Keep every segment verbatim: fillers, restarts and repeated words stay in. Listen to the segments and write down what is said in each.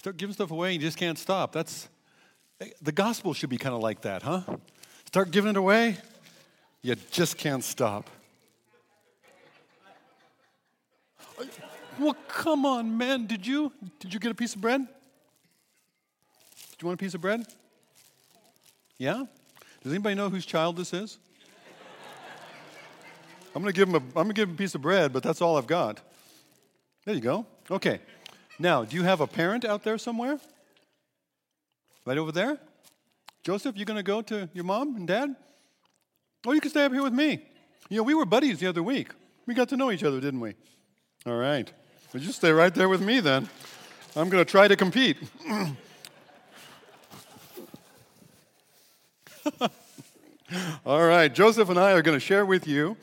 Start giving stuff away and you just can't stop. That's, the gospel should be kind of like that, huh? Start giving it away, you just can't stop. Well, come on, man. Did you did you get a piece of bread? Do you want a piece of bread? Yeah? Does anybody know whose child this is? I'm gonna give him a I'm gonna give him a piece of bread, but that's all I've got. There you go. Okay. Now, do you have a parent out there somewhere? Right over there? Joseph, you gonna go to your mom and dad? Oh, you can stay up here with me. You know, we were buddies the other week. We got to know each other, didn't we? All right. Well, you stay right there with me then. I'm gonna try to compete. All right, Joseph and I are going to share with you.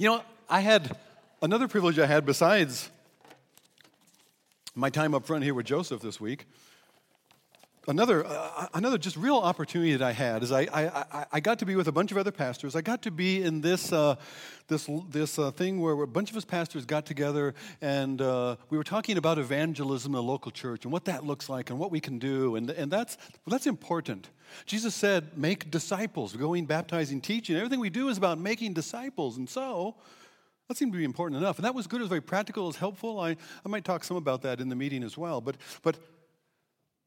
You know, I had another privilege I had besides my time up front here with Joseph this week. Another uh, another just real opportunity that I had is I, I I got to be with a bunch of other pastors. I got to be in this uh, this this uh, thing where a bunch of us pastors got together and uh, we were talking about evangelism in the local church and what that looks like and what we can do, and and that's that's important. Jesus said, "Make disciples, going, baptizing, teaching." Everything we do is about making disciples, and so that seemed to be important enough. And that was good. It was very practical. It was helpful. I I might talk some about that in the meeting as well, but but.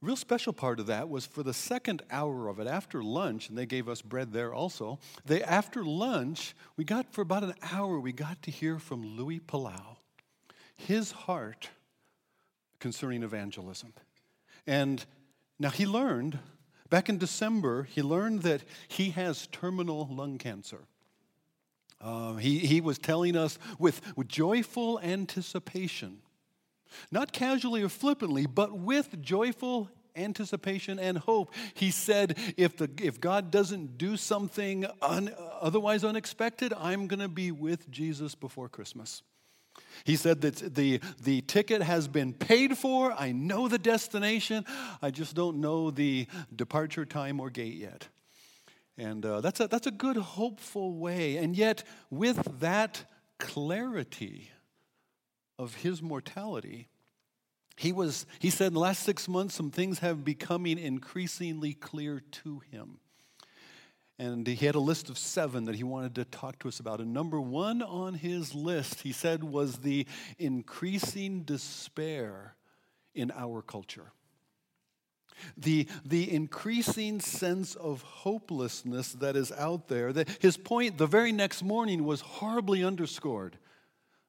Real special part of that was for the second hour of it, after lunch, and they gave us bread there also, they, after lunch, we got, for about an hour, we got to hear from Louis Palau, his heart concerning evangelism. And now he learned, back in December, he learned that he has terminal lung cancer. Uh, he, he was telling us with, with joyful anticipation, not casually or flippantly, but with joyful anticipation and hope. He said, if the if God doesn't do something un, otherwise unexpected, I'm going to be with Jesus before Christmas. He said that the, the ticket has been paid for. I know the destination. I just don't know the departure time or gate yet. And uh, that's a, that's a good, hopeful way. And yet, with that clarity of his mortality, he was. He said in the last six months, some things have becoming increasingly clear to him. And he had a list of seven that he wanted to talk to us about. And number one on his list, he said, was the increasing despair in our culture. The, the increasing sense of hopelessness that is out there. That his point the very next morning was horribly underscored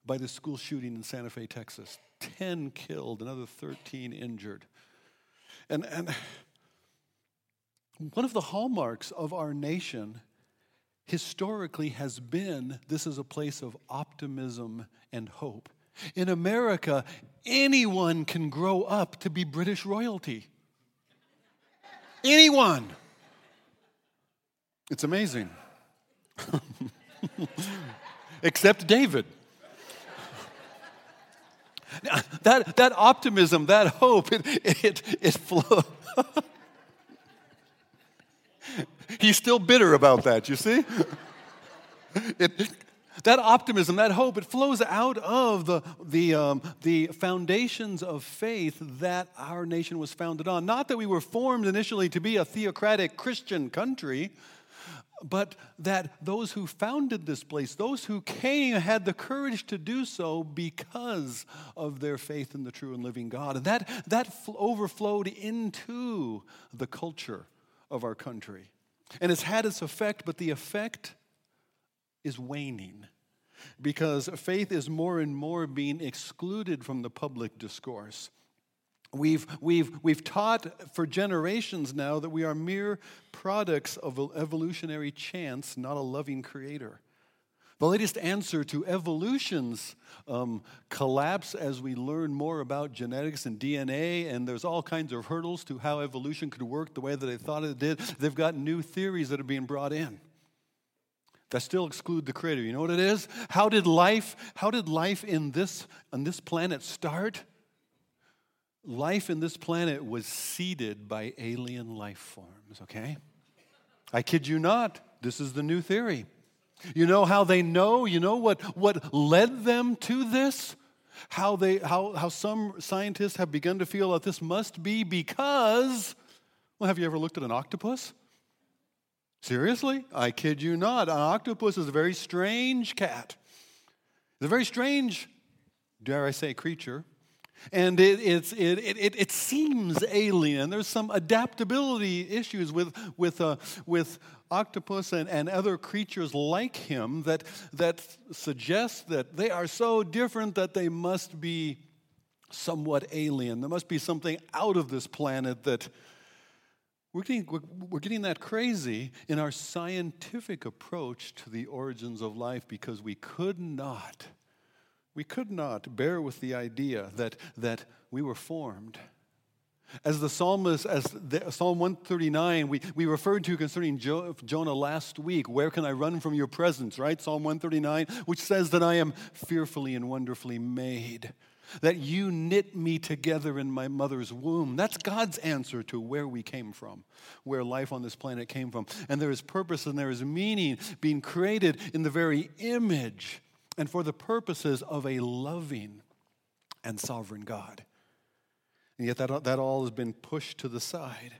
by the school shooting in Santa Fe, Texas. Ten killed, another thirteen injured. And, and one of the hallmarks of our nation historically has been this is a place of optimism and hope. In America, anyone can grow up to be British royalty. Anyone. It's amazing. Except David. Now, that that optimism, that hope, it it it flows. He's still bitter about that, you see? It, that optimism, that hope, it flows out of the the um, the foundations of faith that our nation was founded on. Not that we were formed initially to be a theocratic Christian country, but that those who founded this place, those who came, had the courage to do so because of their faith in the true and living God. And that, that overflowed into the culture of our country. And it's had its effect, but the effect is waning because faith is more and more being excluded from the public discourse. We've we've we've taught for generations now that we are mere products of evolutionary chance, not a loving creator. The latest answer to evolution's um, collapse as we learn more about genetics and D N A, and there's all kinds of hurdles to how evolution could work the way that they thought it did. They've got new theories that are being brought in that still exclude the creator. You know what it is? How did life? How did life in this on this planet start? Life in this planet was seeded by alien life forms, okay? I kid you not, this is the new theory. You know how they know? You know what, what led them to this? How they how how some scientists have begun to feel that this must be because, well, have you ever looked at an octopus? Seriously? I kid you not. An octopus is a very strange cat. It's a very strange, dare I say, creature. And it it's, it, it it seems alien. There's some adaptability issues with with uh, with octopus and, and other creatures like him that that suggest that they are so different that they must be somewhat alien. There must be something out of this planet that we're getting we're getting that crazy in our scientific approach to the origins of life because we could not. We could not bear with the idea that that we were formed. As the psalmist, as the, Psalm one thirty-nine, we, we referred to concerning Jo- Jonah last week, where can I run from your presence, right? Psalm one thirty-nine, which says that I am fearfully and wonderfully made, that you knit me together in my mother's womb. That's God's answer to where we came from, where life on this planet came from. And there is purpose and there is meaning being created in the very image and for the purposes of a loving and sovereign God. And yet that, that all has been pushed to the side.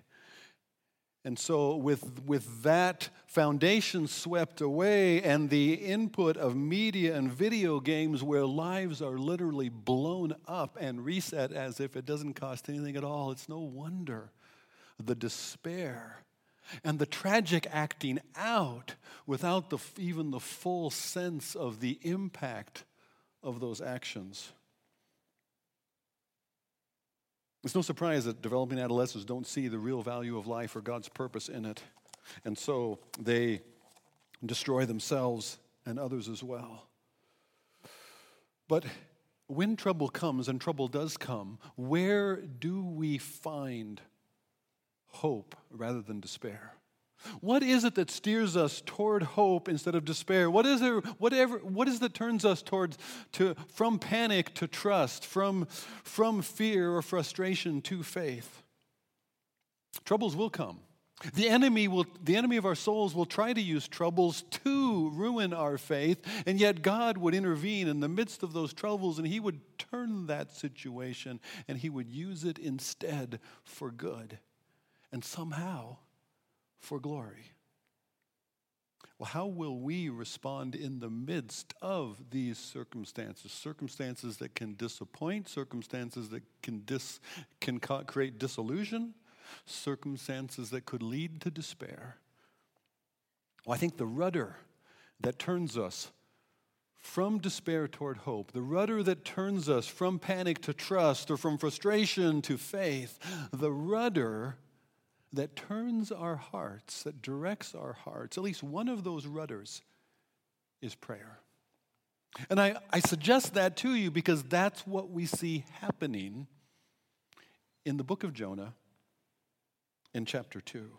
And so with, with that foundation swept away and the input of media and video games where lives are literally blown up and reset as if it doesn't cost anything at all, it's no wonder the despair and the tragic acting out without the, even the full sense of the impact of those actions. It's no surprise that developing adolescents don't see the real value of life or God's purpose in it. And so they destroy themselves and others as well. But when trouble comes, and trouble does come, where do we find hope rather than despair? What is it that steers us toward hope instead of despair? What is there, whatever, what is it that turns us towards to from panic to trust, from from fear or frustration to faith? Troubles will come. The enemy will the enemy of our souls will try to use troubles to ruin our faith, and yet God would intervene in the midst of those troubles, and he would turn that situation and he would use it instead for good. And somehow, for glory. Well, how will we respond in the midst of these circumstances? Circumstances that can disappoint, circumstances that can dis, can ca- create disillusion, circumstances that could lead to despair. Well, I think the rudder that turns us from despair toward hope, the rudder that turns us from panic to trust or from frustration to faith, the rudder that turns our hearts, that directs our hearts, at least one of those rudders is prayer. And I, I suggest that to you because that's what we see happening in the book of Jonah in chapter two.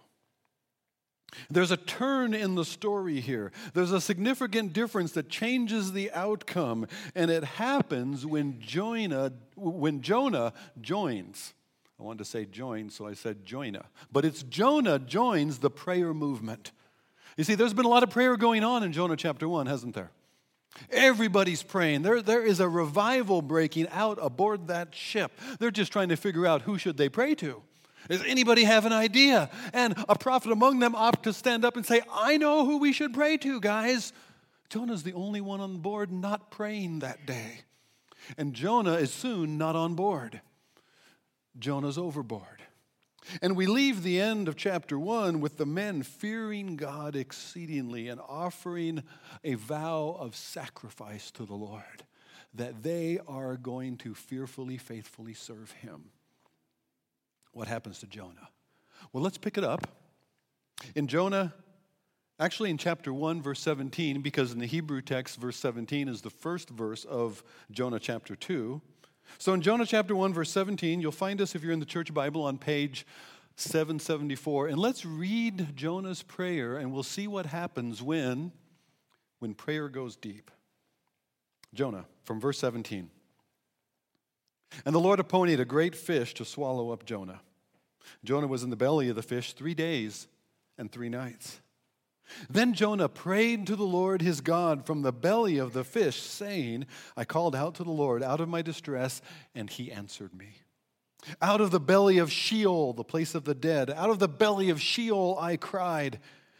There's a turn in the story here. There's a significant difference that changes the outcome, and it happens when Jonah, when Jonah joins. I wanted to say join, so I said Jonah. But it's Jonah joins the prayer movement. You see, there's been a lot of prayer going on in Jonah chapter one, hasn't there? Everybody's praying. There, there is a revival breaking out aboard that ship. They're just trying to figure out who should they pray to. Does anybody have an idea? And a prophet among them opts to stand up and say, I know who we should pray to, guys. Jonah's the only one on board not praying that day. And Jonah is soon not on board. Jonah's overboard. And we leave the end of chapter one with the men fearing God exceedingly and offering a vow of sacrifice to the Lord, that they are going to fearfully, faithfully serve him. What happens to Jonah? Well, let's pick it up in Jonah, actually in chapter one, verse seventeen, because in the Hebrew text, verse seventeen is the first verse of Jonah chapter two. So in Jonah chapter one, verse seventeen, you'll find us if you're in the church Bible on page seven seventy-four. And let's read Jonah's prayer, and we'll see what happens when, when prayer goes deep. Jonah, from verse seventeen. And the Lord appointed a great fish to swallow up Jonah. Jonah was in the belly of the fish three days and three nights. Then Jonah prayed to the Lord his God from the belly of the fish, saying, I called out to the Lord out of my distress, and he answered me. Out of the belly of Sheol, the place of the dead, out of the belly of Sheol I cried,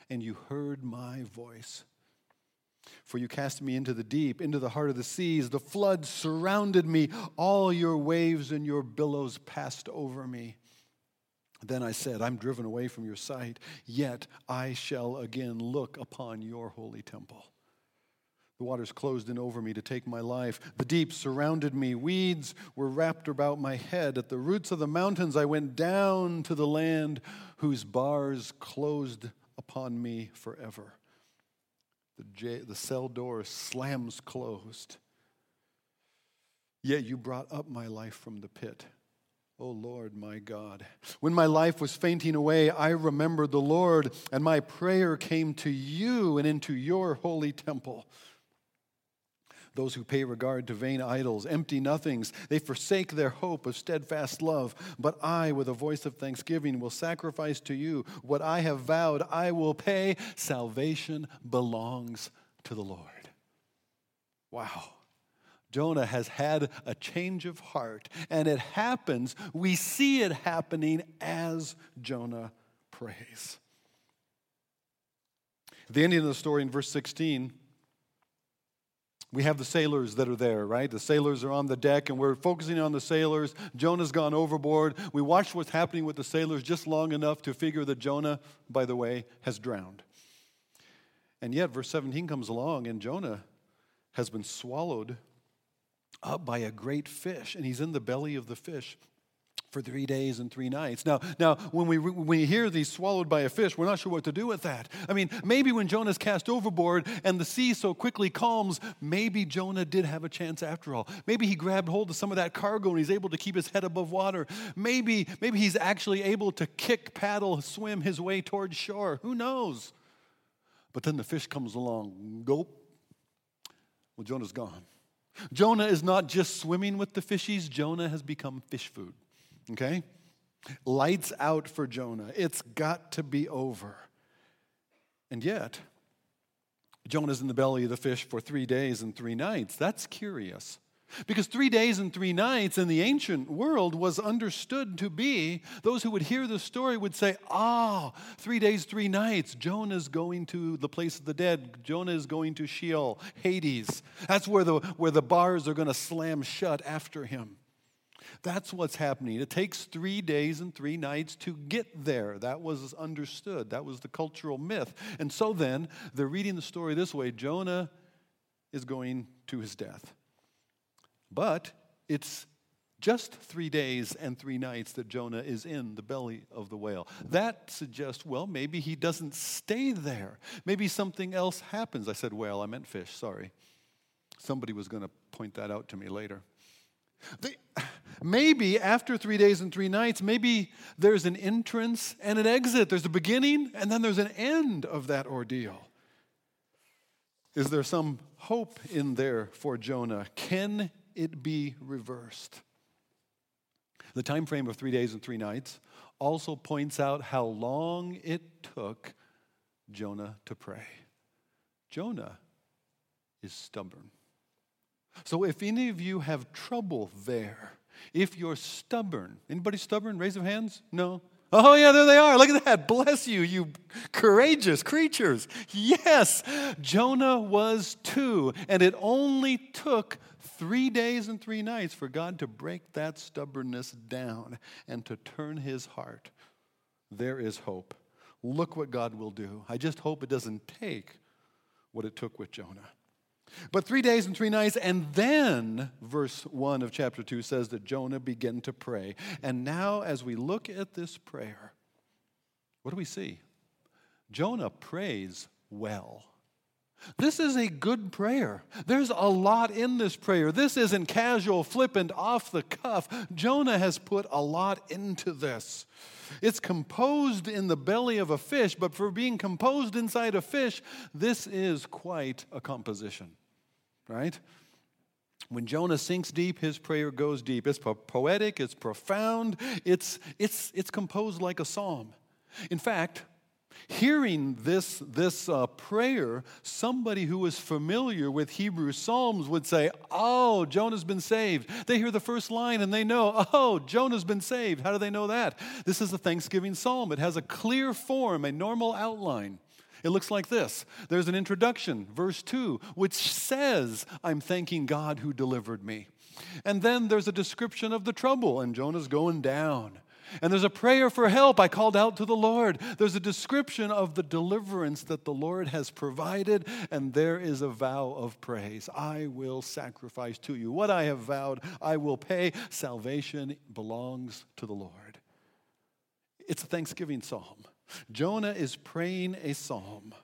and you heard my voice. For you cast me into the deep, into the heart of the seas. The flood surrounded me. All your waves and your billows passed over me. Then I said, I'm driven away from your sight, yet I shall again look upon your holy temple. The waters closed in over me to take my life. The deep surrounded me. Weeds were wrapped about my head. At the roots of the mountains I went down to the land whose bars closed upon me forever. The, jail, the cell door slams closed. Yet you brought up my life from the pit. O Lord, my God, when my life was fainting away, I remembered the Lord, and my prayer came to you and into your holy temple. Those who pay regard to vain idols, empty nothings, they forsake their hope of steadfast love. But I, with a voice of thanksgiving, will sacrifice to you what I have vowed I will pay. Salvation belongs to the Lord. Wow. Jonah has had a change of heart, and it happens. We see it happening as Jonah prays. At the ending of the story in verse sixteen, we have the sailors that are there, right? The sailors are on the deck, and we're focusing on the sailors. Jonah's gone overboard. We watched what's happening with the sailors just long enough to figure that Jonah, by the way, has drowned. And yet, verse seventeen comes along, and Jonah has been swallowed up by a great fish, and he's in the belly of the fish for three days and three nights. Now, now, when we when we hear these swallowed by a fish, we're not sure what to do with that. I mean, maybe when Jonah's cast overboard and the sea so quickly calms, maybe Jonah did have a chance after all. Maybe he grabbed hold of some of that cargo and he's able to keep his head above water. Maybe, maybe he's actually able to kick, paddle, swim his way towards shore. Who knows? But then the fish comes along. Gulp. Well, Jonah's gone. Jonah is not just swimming with the fishies. Jonah has become fish food, okay? Lights out for Jonah. It's got to be over. And yet, Jonah's in the belly of the fish for three days and three nights. That's curious. Because three days and three nights in the ancient world was understood to be, those who would hear the story would say, ah, oh, three days, three nights, Jonah's going to the place of the dead. Jonah is going to Sheol, Hades. That's where the, where the bars are going to slam shut after him. That's what's happening. It takes three days and three nights to get there. That was understood. That was the cultural myth. And so then, they're reading the story this way. Jonah is going to his death. But it's just three days and three nights that Jonah is in the belly of the whale. That suggests, well, maybe he doesn't stay there. Maybe something else happens. I said whale, I meant fish, sorry. Somebody was going to point that out to me later. They, maybe after three days and three nights, maybe there's an entrance and an exit. There's a beginning and then there's an end of that ordeal. Is there some hope in there for Jonah? Can it be reversed? The time frame of three days and three nights also points out how long it took Jonah to pray. Jonah is stubborn. So if any of you have trouble there, if you're stubborn, anybody stubborn? Raise of hands? No? Oh, yeah, there they are. Look at that. Bless you, you courageous creatures. Yes, Jonah was too, and it only took three days and three nights for God to break that stubbornness down and to turn his heart. There is hope. Look what God will do. I just hope it doesn't take what it took with Jonah. But three days and three nights, and then verse one of chapter two says that Jonah began to pray. And now as we look at this prayer, what do we see? Jonah prays well. This is a good prayer. There's a lot in this prayer. This isn't casual, flippant, off the cuff. Jonah has put a lot into this. It's composed in the belly of a fish, but for being composed inside a fish, this is quite a composition, right? When Jonah sinks deep, his prayer goes deep. It's po- poetic, it's profound, it's, it's, it's composed like a psalm. In fact, Hearing this, this uh, prayer, somebody who is familiar with Hebrew Psalms would say, oh, Jonah's been saved. They hear the first line and they know, oh, Jonah's been saved. How do they know that? This is a Thanksgiving psalm. It has a clear form, a normal outline. It looks like this. There's an introduction, verse two, which says, I'm thanking God who delivered me. And then there's a description of the trouble, and Jonah's going down. And there's a prayer for help. I called out to the Lord. There's a description of the deliverance that the Lord has provided, and there is a vow of praise. I will sacrifice to you. What I have vowed, I will pay. Salvation belongs to the Lord. It's a Thanksgiving psalm. Jonah is praying a psalm.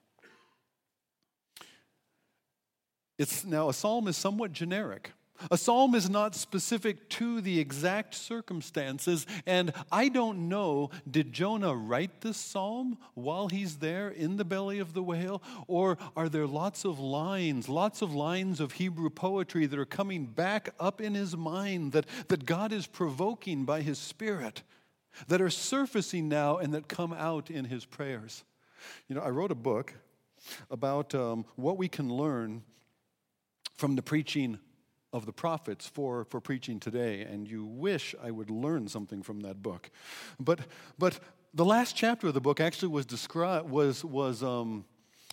It's now, a psalm is somewhat generic. A psalm is not specific to the exact circumstances, and I don't know, did Jonah write this psalm while he's there in the belly of the whale, or are there lots of lines, lots of lines of Hebrew poetry that are coming back up in his mind that, that God is provoking by his Spirit, that are surfacing now and that come out in his prayers? You know, I wrote a book about um, what we can learn from the preaching of the prophets for, for preaching today, and you wish I would learn something from that book. But but the last chapter of the book actually was described was was um,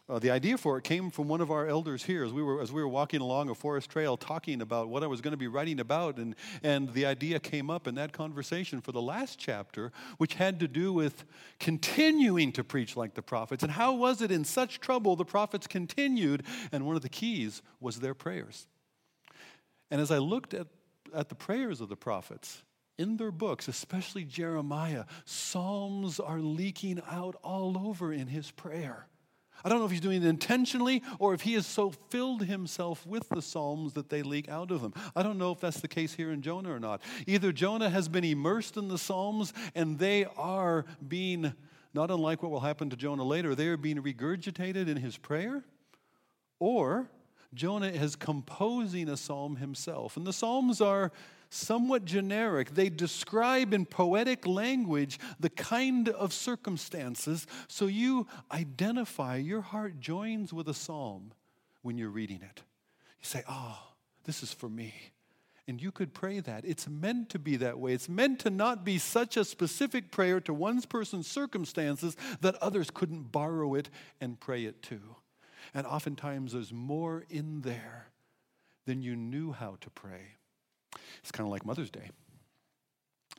uh, the idea for it came from one of our elders here as we were as we were walking along a forest trail talking about what I was going to be writing about, and and the idea came up in that conversation for the last chapter, which had to do with continuing to preach like the prophets, and how was it in such trouble the prophets continued, and one of the keys was their prayers. And as I looked at, at the prayers of the prophets, in their books, especially Jeremiah, psalms are leaking out all over in his prayer. I don't know if he's doing it intentionally or if he has so filled himself with the psalms that they leak out of him. I don't know if that's the case here in Jonah or not. Either Jonah has been immersed in the psalms and they are being, not unlike what will happen to Jonah later, they are being regurgitated in his prayer, or Jonah is composing a psalm himself. And the psalms are somewhat generic. They describe in poetic language the kind of circumstances, so you identify, your heart joins with a psalm when you're reading it. You say, oh, this is for me. And you could pray that. It's meant to be that way. It's meant to not be such a specific prayer to one's person's circumstances that others couldn't borrow it and pray it too. And oftentimes there's more in there than you knew how to pray. It's kind of like Mother's Day.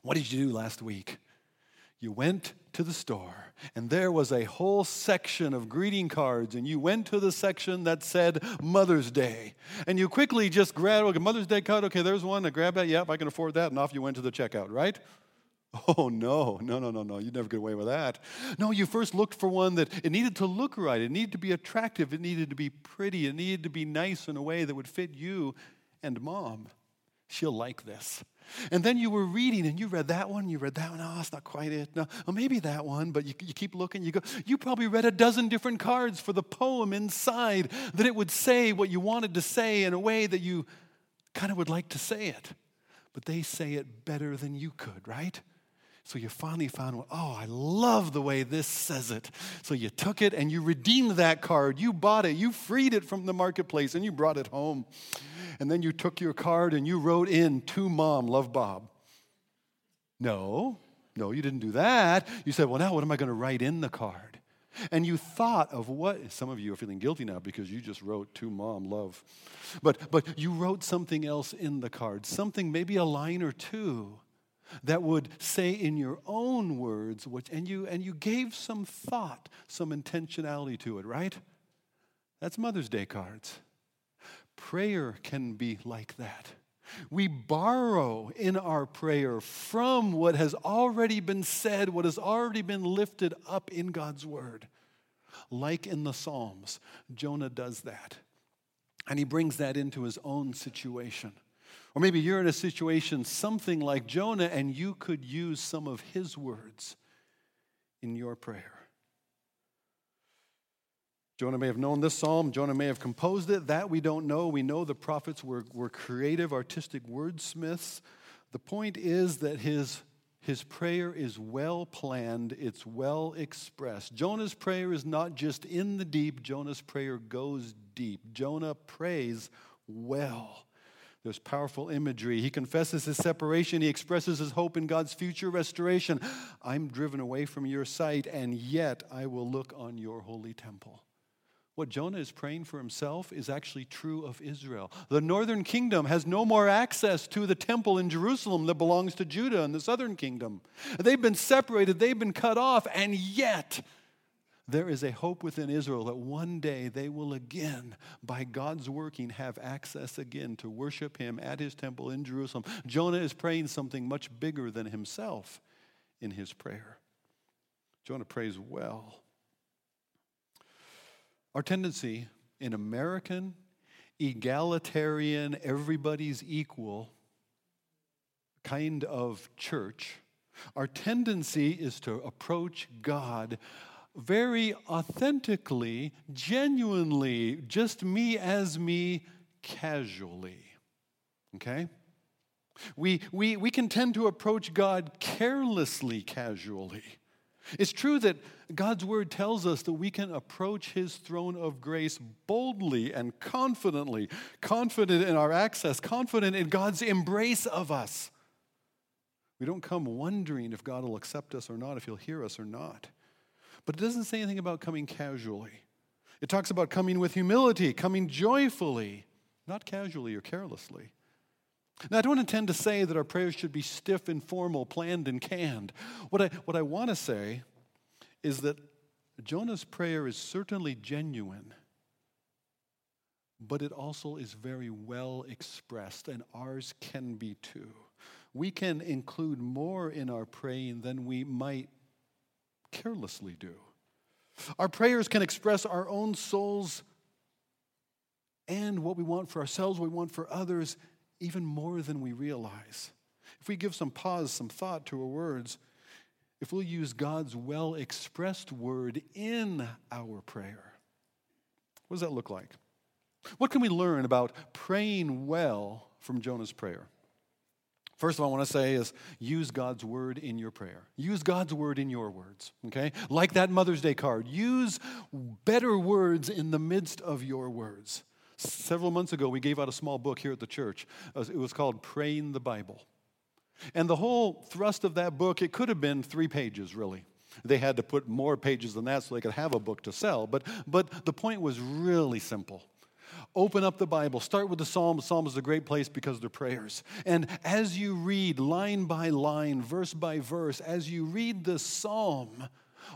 What did you do last week? You went to the store, and there was a whole section of greeting cards, and you went to the section that said Mother's Day. And you quickly just grabbed, okay, Mother's Day card, okay, there's one, I grab that, yep, I can afford that, and off you went to the checkout, right? Oh, no, no, no, no, no. You'd never get away with that. No, you first looked for one that it needed to look right. It needed to be attractive. It needed to be pretty. It needed to be nice in a way that would fit you and Mom. She'll like this. And then you were reading, and you read that one, you read that one. Oh, it's not quite it. No, well, maybe that one, but you, you keep looking. You go. You probably read a dozen different cards for the poem inside that it would say what you wanted to say in a way that you kind of would like to say it. But they say it better than you could, right? So you finally found one. Oh, I love the way this says it. So you took it and you redeemed that card. You bought it. You freed it from the marketplace and you brought it home. And then you took your card and you wrote in, to Mom, love Bob. No, no, you didn't do that. You said, well, now what am I going to write in the card? And you thought of what, some of you are feeling guilty now because you just wrote to Mom, love. But, but you wrote something else in the card, something maybe a line or two that would say in your own words, what, and you and you gave some thought, some intentionality to it, right? That's Mother's Day cards. Prayer can be like that. We borrow in our prayer from what has already been said, what has already been lifted up in God's Word. Like in the Psalms, Jonah does that. And he brings that into his own situation. Or maybe you're in a situation something like Jonah and you could use some of his words in your prayer. Jonah may have known this psalm. Jonah may have composed it. That we don't know. We know the prophets were, were creative, artistic wordsmiths. The point is that his, His prayer is well planned. It's well expressed. Jonah's prayer is not just in the deep. Jonah's prayer goes deep. Jonah prays well. There's powerful imagery. He confesses his separation. He expresses his hope in God's future restoration. I'm driven away from your sight, and yet I will look on your holy temple. What Jonah is praying for himself is actually true of Israel. The northern kingdom has no more access to the temple in Jerusalem that belongs to Judah and the southern kingdom. They've been separated. They've been cut off, and yet there is a hope within Israel that one day they will again, by God's working, have access again to worship him at his temple in Jerusalem. Jonah is praying something much bigger than himself in his prayer. Jonah prays well. Our tendency in American, egalitarian, everybody's equal kind of church, our tendency is to approach God very authentically, genuinely, just me as me, casually, okay? We we we can tend to approach God carelessly, casually. It's true that God's word tells us that we can approach his throne of grace boldly and confidently, confident in our access, confident in God's embrace of us. We don't come wondering if God will accept us or not, if he'll hear us or not. But it doesn't say anything about coming casually. It talks about coming with humility, coming joyfully, not casually or carelessly. Now, I don't intend to say that our prayers should be stiff and formal, planned and canned. What I, what I want to say is that Jonah's prayer is certainly genuine, but it also is very well expressed, and ours can be too. We can include more in our praying than we might carelessly do. Our prayers can express our own souls and what we want for ourselves, what we want for others, even more than we realize. If we give some pause, some thought to our words, if we'll use God's well-expressed word in our prayer, what does that look like? What can we learn about praying well from Jonah's prayer? First of all, I want to say is use God's word in your prayer. Use God's word in your words, okay? Like that Mother's Day card. Use better words in the midst of your words. Several months ago, we gave out a small book here at the church. It was called Praying the Bible. And the whole thrust of that book, it could have been three pages, really. They had to put more pages than that so they could have a book to sell. But, but the point was really simple. Open up the Bible. Start with the Psalms. The Psalms is a great place because they're prayers. And as you read line by line, verse by verse, as you read the Psalm,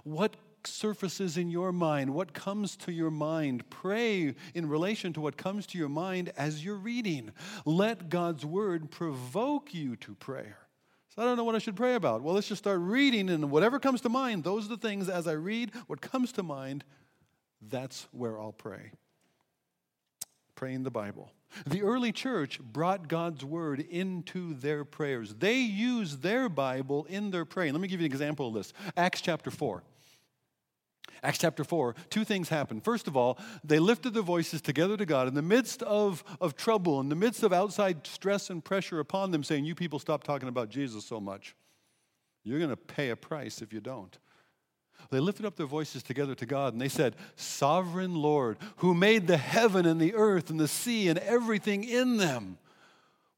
what surfaces in your mind, what comes to your mind? Pray in relation to what comes to your mind as you're reading. Let God's word provoke you to prayer. So I don't know what I should pray about. Well, let's just start reading, and whatever comes to mind, those are the things as I read, what comes to mind, that's where I'll pray. Praying the Bible. The early church brought God's word into their prayers. They used their Bible in their praying. Let me give you an example of this. Acts chapter four. Acts chapter four, two things happened. First of all, they lifted their voices together to God in the midst of, of trouble, in the midst of outside stress and pressure upon them, saying, you people stop talking about Jesus so much. You're going to pay a price if you don't. They lifted up their voices together to God, and they said, Sovereign Lord, who made the heaven and the earth and the sea and everything in them.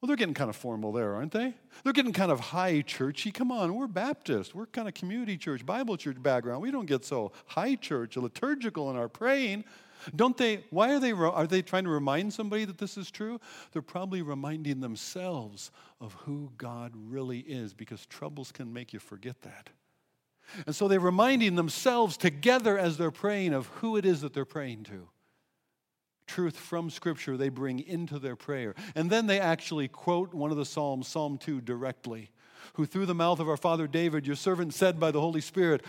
Well, they're getting kind of formal there, aren't they? They're getting kind of high churchy. Come on, we're Baptist. We're kind of community church, Bible church background. We don't get so high church, liturgical in our praying. Don't they? Why are they? Are they trying to remind somebody that this is true? They're probably reminding themselves of who God really is, because troubles can make you forget that. And so they're reminding themselves together as they're praying of who it is that they're praying to. Truth from Scripture they bring into their prayer. And then they actually quote one of the Psalms, Psalm two, directly. Who through the mouth of our father David, your servant said by the Holy Spirit,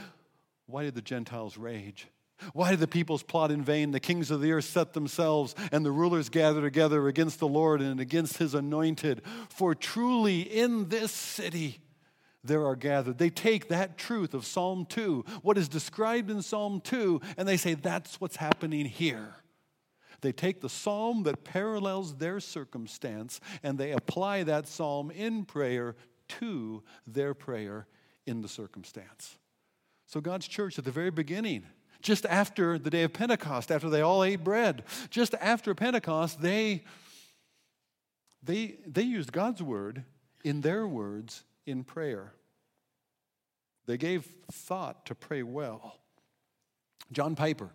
why did the Gentiles rage? Why did the peoples plot in vain? The kings of the earth set themselves, and the rulers gather together against the Lord and against his anointed. For truly in this city there are gathered. They take that truth of Psalm two, what is described in Psalm two, and they say that's what's happening here. They take the psalm that parallels their circumstance, and they apply that psalm in prayer to their prayer in the circumstance. So God's church at the very beginning, just after the day of Pentecost, after they all ate bread, just after Pentecost, they they they used God's word in their words in prayer. They gave thought to pray well. John Piper,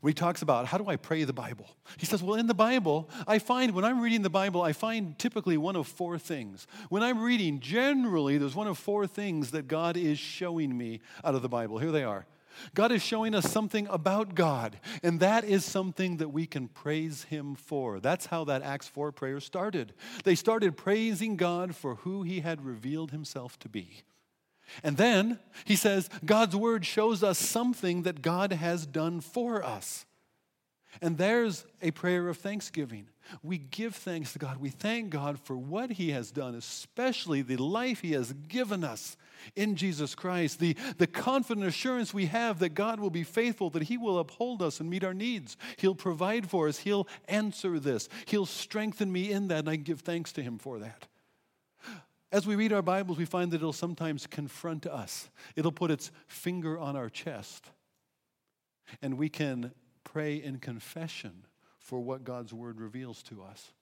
when he talks about how do I pray the Bible, he says, well, in the Bible, I find when I'm reading the Bible, I find typically one of four things. When I'm reading, generally, there's one of four things that God is showing me out of the Bible. Here they are. God is showing us something about God, and that is something that we can praise him for. That's how that Acts four prayer started. They started praising God for who he had revealed himself to be. And then he says, God's word shows us something that God has done for us. And there's a prayer of thanksgiving. We give thanks to God. We thank God for what he has done, especially the life he has given us in Jesus Christ, the, the confident assurance we have that God will be faithful, that he will uphold us and meet our needs. He'll provide for us. He'll answer this. He'll strengthen me in that, and I give thanks to him for that. As we read our Bibles, we find that it'll sometimes confront us. It'll put its finger on our chest. And we can pray in confession for what God's word reveals to us.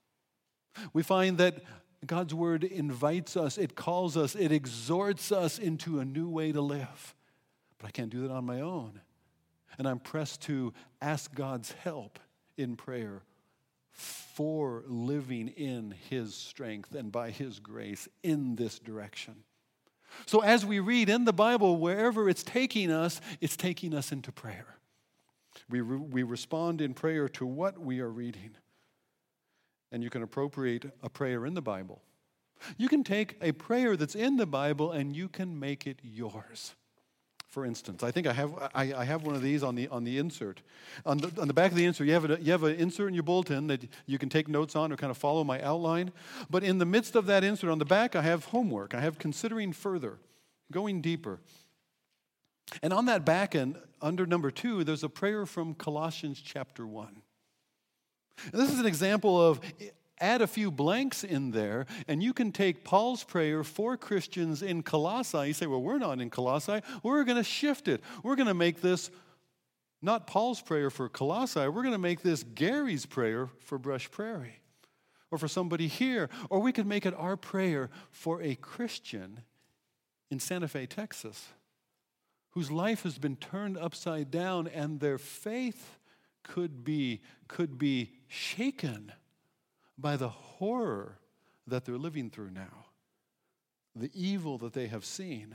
We find that God's word invites us, it calls us, it exhorts us into a new way to live. But I can't do that on my own. And I'm pressed to ask God's help in prayer for living in his strength and by his grace in this direction. So as we read in the Bible, wherever it's taking us, it's taking us into prayer. We re- we respond in prayer to what we are reading. And you can appropriate a prayer in the Bible. You can take a prayer that's in the Bible and you can make it yours. For instance, I think I have I, I have one of these on the on the insert. On the, on the back of the insert, you have, a, you have an insert in your bulletin that you can take notes on or kind of follow my outline. But in the midst of that insert, on the back, I have homework. I have considering further, going deeper. And on that back end, under number two, there's a prayer from Colossians chapter one. And this is an example of add a few blanks in there, and you can take Paul's prayer for Christians in Colossae. You say, well, we're not in Colossae. We're going to shift it. We're going to make this not Paul's prayer for Colossae. We're going to make this Gary's prayer for Brush Prairie or for somebody here. Or we could make it our prayer for a Christian in Santa Fe, Texas, whose life has been turned upside down and their faith could be, could be shaken by the horror that they're living through now, the evil that they have seen.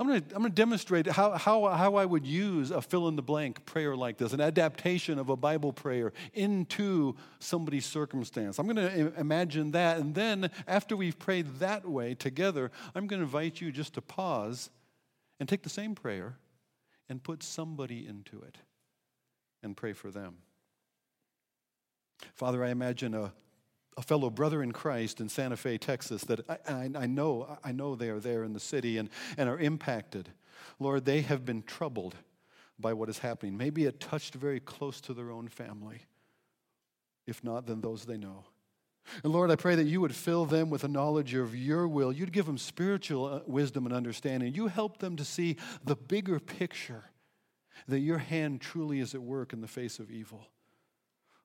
I'm going to I'm going to demonstrate how, how, how I would use a fill-in-the-blank prayer like this, an adaptation of a Bible prayer into somebody's circumstance. I'm going to imagine that, and then after we've prayed that way together, I'm going to invite you just to pause and take the same prayer and put somebody into it and pray for them. Father, I imagine a, a fellow brother in Christ in Santa Fe, Texas, that I, I, I know I know they are there in the city and, and are impacted. Lord, they have been troubled by what is happening. Maybe it touched very close to their own family. If not, then those they know. And Lord, I pray that you would fill them with a knowledge of your will. You'd give them spiritual wisdom and understanding. You help them to see the bigger picture, that your hand truly is at work in the face of evil.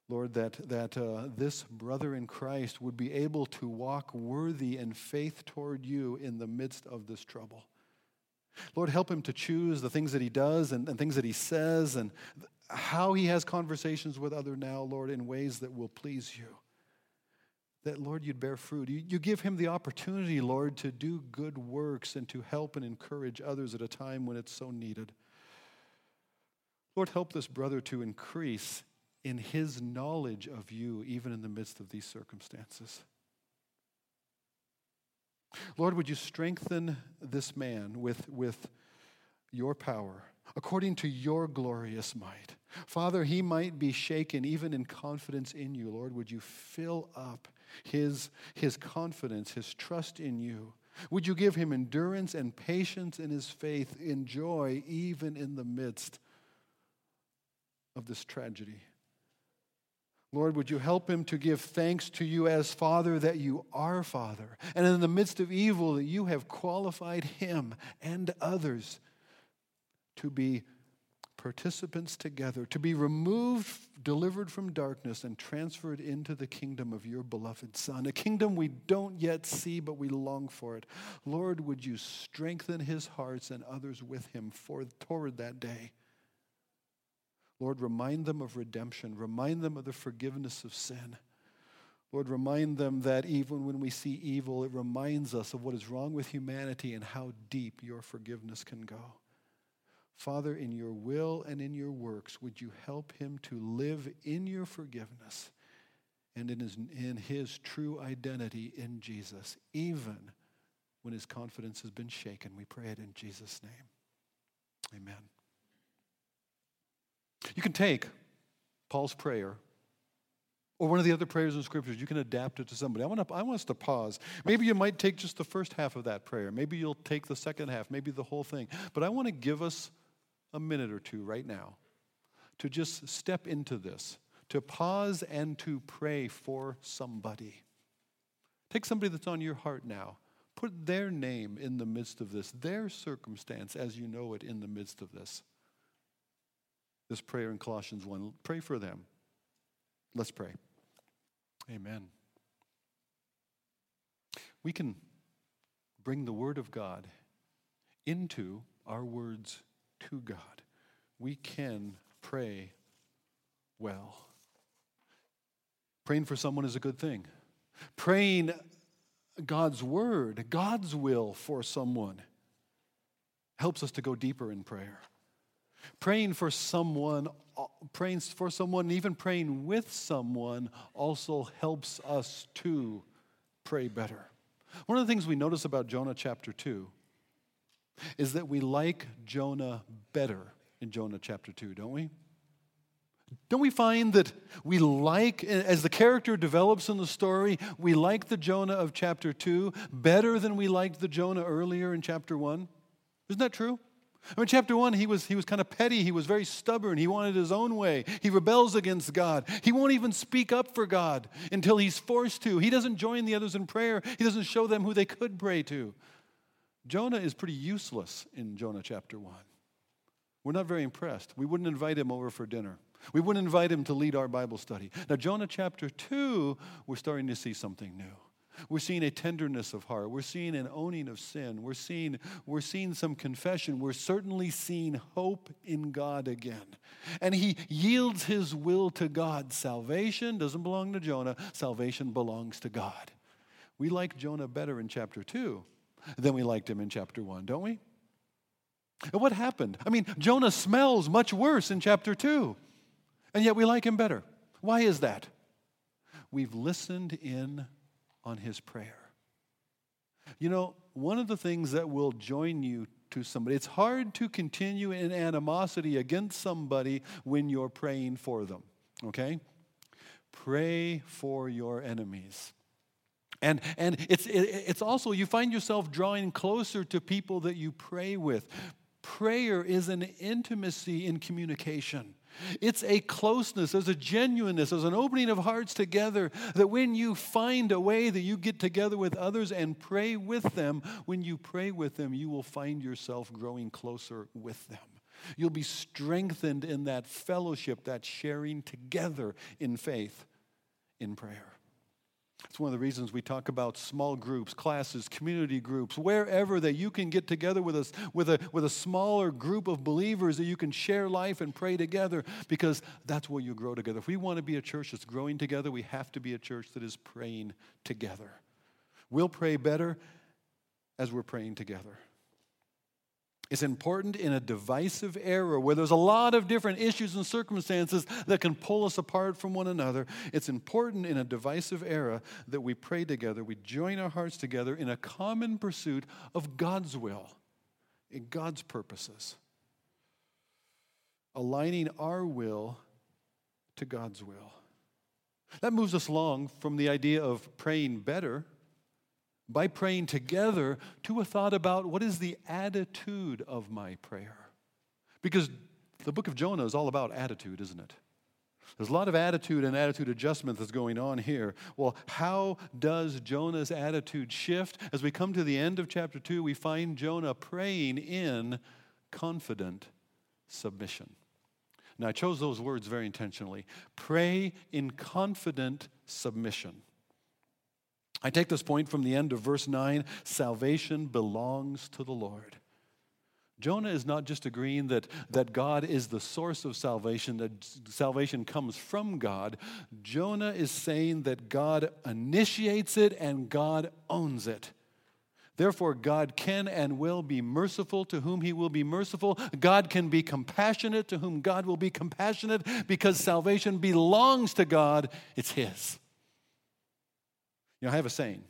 Lord, that, that uh, this brother in Christ would be able to walk worthy in faith toward you in the midst of this trouble. Lord, help him to choose the things that he does and, and things that he says and how he has conversations with others now, Lord, in ways that will please you. That, Lord, you'd bear fruit. You, you give him the opportunity, Lord, to do good works and to help and encourage others at a time when it's so needed. Lord, help this brother to increase in his knowledge of you, even in the midst of these circumstances. Lord, would you strengthen this man with, with your power, according to your glorious might. Father, he might be shaken even in confidence in you. Lord, would you fill up his, his confidence, his trust in you? Would you give him endurance and patience in his faith, in joy, even in the midst of this tragedy? Lord, would you help him to give thanks to you as Father, that you are Father, and in the midst of evil that you have qualified him and others to be participants together, to be removed, delivered from darkness, and transferred into the kingdom of your beloved Son, a kingdom we don't yet see, but we long for it. Lord, would you strengthen his hearts and others with him for, toward that day. Lord, remind them of redemption. Remind them of the forgiveness of sin. Lord, remind them that even when we see evil, it reminds us of what is wrong with humanity and how deep your forgiveness can go. Father, in your will and in your works, would you help him to live in your forgiveness and in his, in his true identity in Jesus, even when his confidence has been shaken. We pray it in Jesus' name. Amen. You can take Paul's prayer or one of the other prayers in Scriptures. You can adapt it to somebody. I want to, I want us to pause. Maybe you might take just the first half of that prayer. Maybe you'll take the second half, maybe the whole thing. But I want to give us a minute or two right now to just step into this, to pause and to pray for somebody. Take somebody that's on your heart now. Put their name in the midst of this, their circumstance as you know it in the midst of this. This prayer in Colossians one, pray for them. Let's pray. Amen. We can bring the Word of God into our words to God. We can pray well. Praying for someone is a good thing. Praying God's word, God's will for someone helps us to go deeper in prayer. Praying for someone, praying for someone, even praying with someone also helps us to pray better. One of the things we notice about Jonah chapter two is that we like Jonah better in Jonah chapter two, don't we? Don't we find that we like, as the character develops in the story, we like the Jonah of chapter two better than we liked the Jonah earlier in chapter one? Isn't that true? I mean, chapter one, he was he was kind of petty. He was very stubborn. He wanted his own way. He rebels against God. He won't even speak up for God until he's forced to. He doesn't join the others in prayer. He doesn't show them who they could pray to. Jonah is pretty useless in Jonah chapter one. We're not very impressed. We wouldn't invite him over for dinner. We wouldn't invite him to lead our Bible study. Now, Jonah chapter two, we're starting to see something new. We're seeing a tenderness of heart. We're seeing an owning of sin. We're seeing, we're seeing some confession. We're certainly seeing hope in God again. And he yields his will to God. Salvation doesn't belong to Jonah. Salvation belongs to God. We like Jonah better in chapter two than we liked him in chapter one, don't we? And what happened? I mean, Jonah smells much worse in chapter two, and yet we like him better. Why is that? We've listened in on his prayer. You know, one of the things that will join you to somebody, it's hard to continue in animosity against somebody when you're praying for them, okay? Pray for your enemies. And and it's it's also, you find yourself drawing closer to people that you pray with. Prayer is an intimacy in communication. It's a closeness, there's a genuineness, there's an opening of hearts together, that when you find a way that you get together with others and pray with them, when you pray with them, you will find yourself growing closer with them. You'll be strengthened in that fellowship, that sharing together in faith, in prayer. It's one of the reasons we talk about small groups, classes, community groups, wherever that you can get together with us, with a with a smaller group of believers that you can share life and pray together, because that's where you grow together. If we want to be a church that's growing together, we have to be a church that is praying together. We'll pray better as we're praying together. It's important in a divisive era where there's a lot of different issues and circumstances that can pull us apart from one another. It's important in a divisive era that we pray together, we join our hearts together in a common pursuit of God's will, in God's purposes. Aligning our will to God's will. That moves us along from the idea of praying better by praying together to a thought about what is the attitude of my prayer. Because the book of Jonah is all about attitude, isn't it? There's a lot of attitude and attitude adjustment that's going on here. Well, how does Jonah's attitude shift? As we come to the end of chapter two, we find Jonah praying in confident submission. Now, I chose those words very intentionally. Pray in confident submission. I take this point from the end of verse nine. Salvation belongs to the Lord. Jonah is not just agreeing that, that God is the source of salvation, that salvation comes from God. Jonah is saying that God initiates it and God owns it. Therefore, God can and will be merciful to whom he will be merciful. God can be compassionate to whom God will be compassionate, because salvation belongs to God. It's his. You know, I have a saying.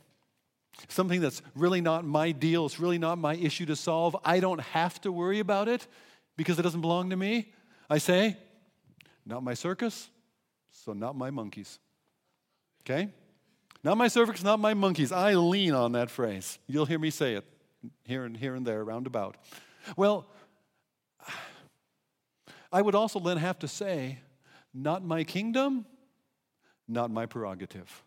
Something that's really not my deal, it's really not my issue to solve. I don't have to worry about it because it doesn't belong to me. I say, not my circus, so not my monkeys. Okay? Not my circus, not my monkeys. I lean on that phrase. You'll hear me say it here and here and there, roundabout. Well, I would also then have to say, not my kingdom, not my prerogative.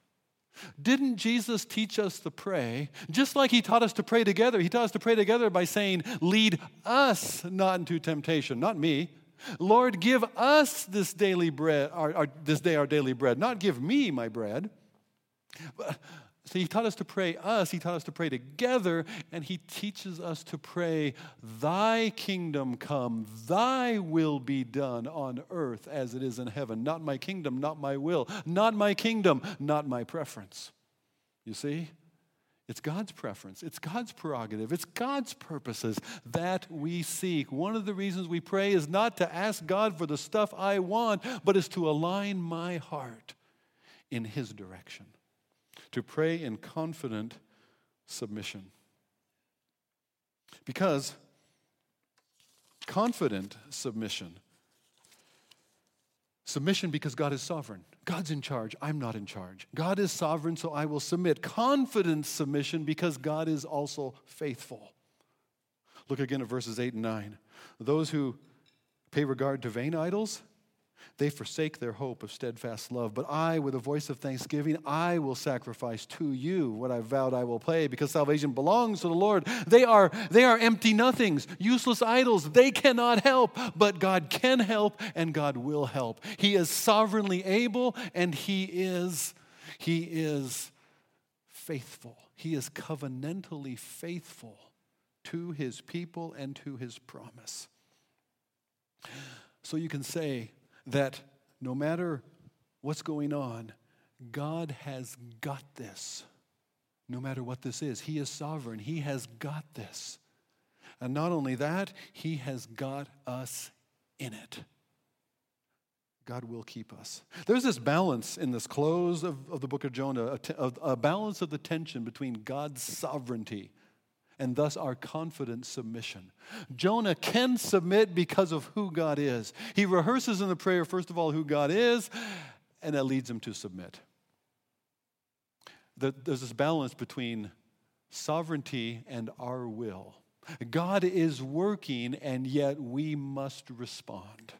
Didn't Jesus teach us to pray, just like he taught us to pray together? He taught us to pray together by saying, lead us not into temptation, not me. Lord, give us this daily bread, our, our, this day our daily bread, not give me my bread. But, so he taught us to pray us, he taught us to pray together, and he teaches us to pray, thy kingdom come, thy will be done on earth as it is in heaven. Not my kingdom, not my will, not my kingdom, not my preference. You see? It's God's preference. It's God's prerogative. It's God's purposes that we seek. One of the reasons we pray is not to ask God for the stuff I want, but is to align my heart in his direction. To pray in confident submission. Because confident submission, submission because God is sovereign. God's in charge. I'm not in charge. God is sovereign, so I will submit. Confident submission because God is also faithful. Look again at verses eight and nine. Those who pay regard to vain idols, they forsake their hope of steadfast love. But I, with a voice of thanksgiving, I will sacrifice to you what I vowed I will pay, because salvation belongs to the Lord. They are, they are empty nothings, useless idols. They cannot help, but God can help and God will help. He is sovereignly able and he is, he is faithful. He is covenantally faithful to his people and to his promise. So you can say that no matter what's going on, God has got this. No matter what this is, he is sovereign. He has got this. And not only that, he has got us in it. God will keep us. There's this balance in this close of, of the book of Jonah, a, a balance of the tension between God's sovereignty and thus our confident submission. Jonah can submit because of who God is. He rehearses in the prayer, first of all, who God is, and that leads him to submit. There's this balance between sovereignty and our will. God is working, and yet we must respond.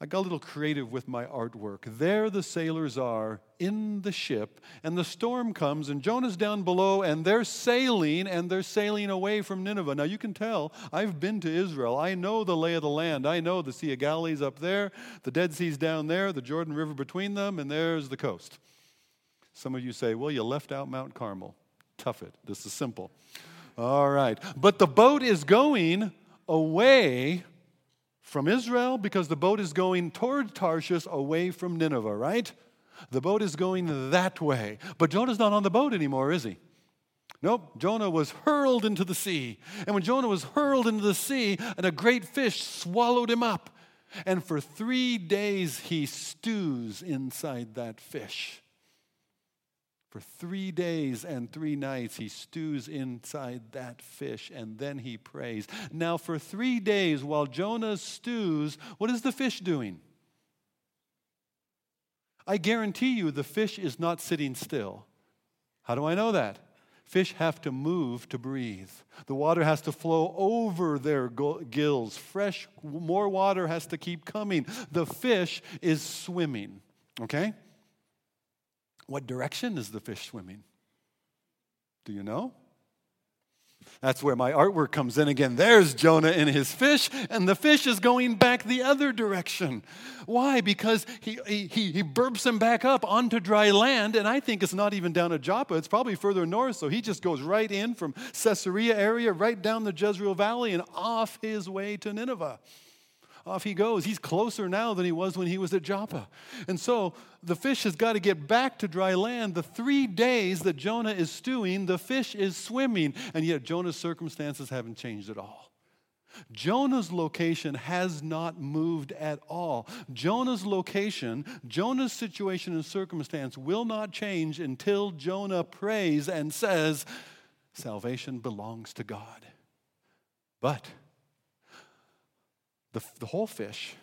I got a little creative with my artwork. There the sailors are in the ship, and the storm comes, and Jonah's down below, and they're sailing, and they're sailing away from Nineveh. Now, you can tell, I've been to Israel. I know the lay of the land. I know the Sea of Galilee's up there, the Dead Sea's down there, the Jordan River between them, and there's the coast. Some of you say, well, you left out Mount Carmel. Tough it. This is simple. All right. But the boat is going away from Israel, because the boat is going toward Tarshish, away from Nineveh, right? The boat is going that way. But Jonah's not on the boat anymore, is he? Nope, Jonah was hurled into the sea. And when Jonah was hurled into the sea, and a great fish swallowed him up. And for three days he stews inside that fish. For three days and three nights, he stews inside that fish, and then he prays. Now, for three days, while Jonah stews, what is the fish doing? I guarantee you the fish is not sitting still. How do I know that? Fish have to move to breathe. The water has to flow over their gills. Fresh, more water has to keep coming. The fish is swimming, okay? What direction is the fish swimming? Do you know? That's where my artwork comes in again. There's Jonah and his fish, and the fish is going back the other direction. Why? Because he he he burps him back up onto dry land, and I think it's not even down at Joppa. It's probably further north, so he just goes right in from Caesarea area, right down the Jezreel Valley, and off his way to Nineveh. Off he goes. He's closer now than he was when he was at Joppa. And so the fish has got to get back to dry land. The three days that Jonah is stewing, the fish is swimming. And yet Jonah's circumstances haven't changed at all. Jonah's location has not moved at all. Jonah's location, Jonah's situation and circumstance will not change until Jonah prays and says, salvation belongs to God. But The, the whole fish,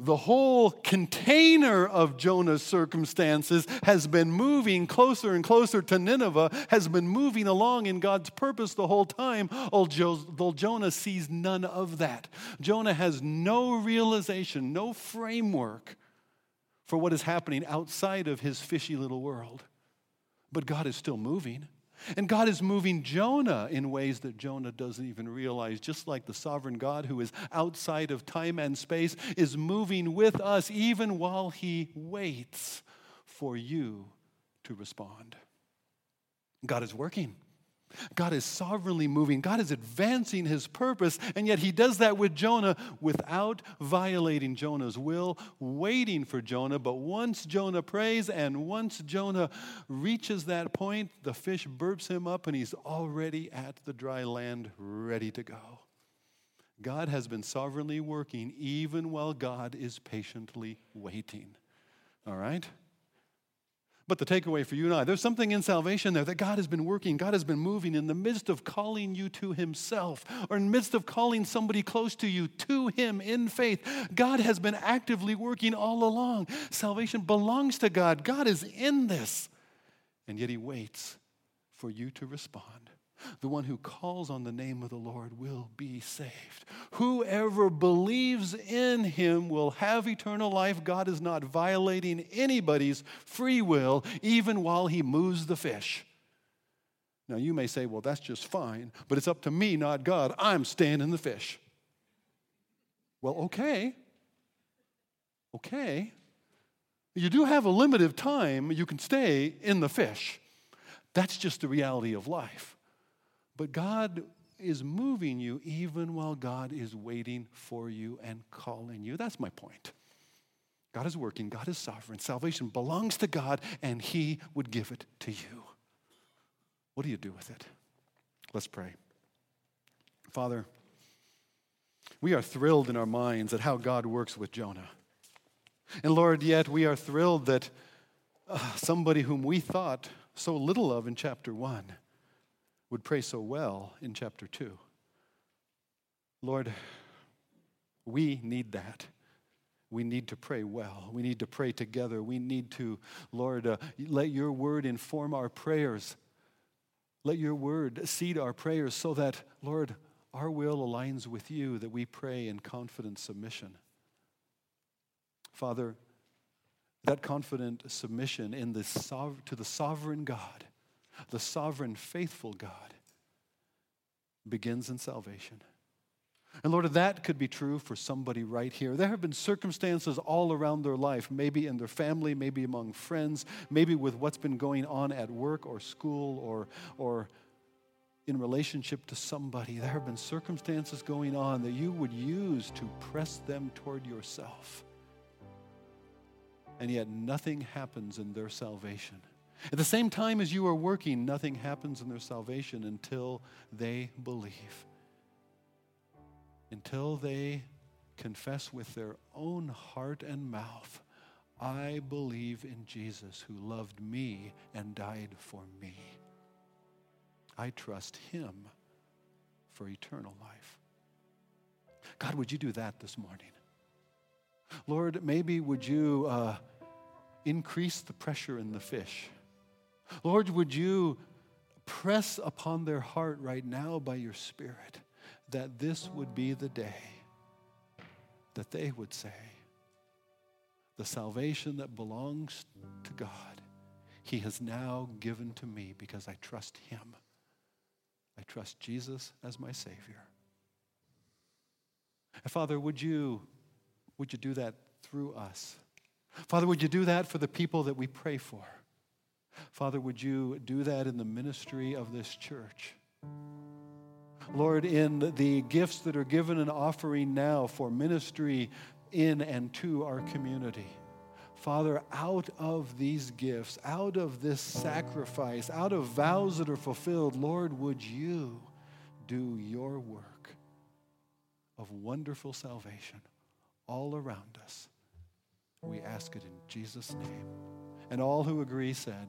the whole container of Jonah's circumstances has been moving closer and closer to Nineveh, has been moving along in God's purpose the whole time, although Jonah sees none of that. Jonah has no realization, no framework for what is happening outside of his fishy little world. But God is still moving. And God is moving Jonah in ways that Jonah doesn't even realize, just like the sovereign God who is outside of time and space is moving with us even while he waits for you to respond. God is working. God is sovereignly moving. God is advancing his purpose, and yet he does that with Jonah without violating Jonah's will, waiting for Jonah. But once Jonah prays and once Jonah reaches that point, the fish burps him up and he's already at the dry land ready to go. God has been sovereignly working even while God is patiently waiting. All right? But the takeaway for you and I, there's something in salvation there that God has been working, God has been moving in the midst of calling you to himself or in the midst of calling somebody close to you to him in faith. God has been actively working all along. Salvation belongs to God. God is in this. And yet he waits for you to respond. The one who calls on the name of the Lord will be saved. Whoever believes in him will have eternal life. God is not violating anybody's free will, even while he moves the fish. Now, you may say, well, that's just fine, but it's up to me, not God. I'm staying in the fish. Well, okay. Okay. You do have a limited time you can stay in the fish. That's just the reality of life. But God is moving you even while God is waiting for you and calling you. That's my point. God is working. God is sovereign. Salvation belongs to God, and he would give it to you. What do you do with it? Let's pray. Father, we are thrilled in our minds at how God works with Jonah. And Lord, yet we are thrilled that uh, somebody whom we thought so little of in chapter one would pray so well in chapter two. Lord, we need that. We need to pray well. We need to pray together. We need to, Lord, uh, let your word inform our prayers. Let your word seed our prayers so that, Lord, our will aligns with you, that we pray in confident submission. Father, that confident submission in the sov- to the sovereign God, the sovereign, faithful God, begins in salvation. And Lord, that could be true for somebody right here. There have been circumstances all around their life, maybe in their family, maybe among friends, maybe with what's been going on at work or school or, or in relationship to somebody. There have been circumstances going on that you would use to press them toward yourself. And yet nothing happens in their salvation. At the same time as you are working, nothing happens in their salvation until they believe. Until they confess with their own heart and mouth, I believe in Jesus who loved me and died for me. I trust him for eternal life. God, would you do that this morning? Lord, maybe would you uh, increase the pressure in the fish? Lord, would you Press upon their heart right now by your Spirit that this would be the day that they would say, the salvation that belongs to God, He has now given to me because I trust Him. I trust Jesus as my Savior. And Father, would you, would you do that through us? Father, would you do that for the people that we pray for? Father, would you do that in the ministry of this church? Lord, in the gifts that are given and offering now for ministry in and to our community, Father, out of these gifts, out of this sacrifice, out of vows that are fulfilled, Lord, would you do your work of wonderful salvation all around us? We ask it in Jesus' name. And all who agree said,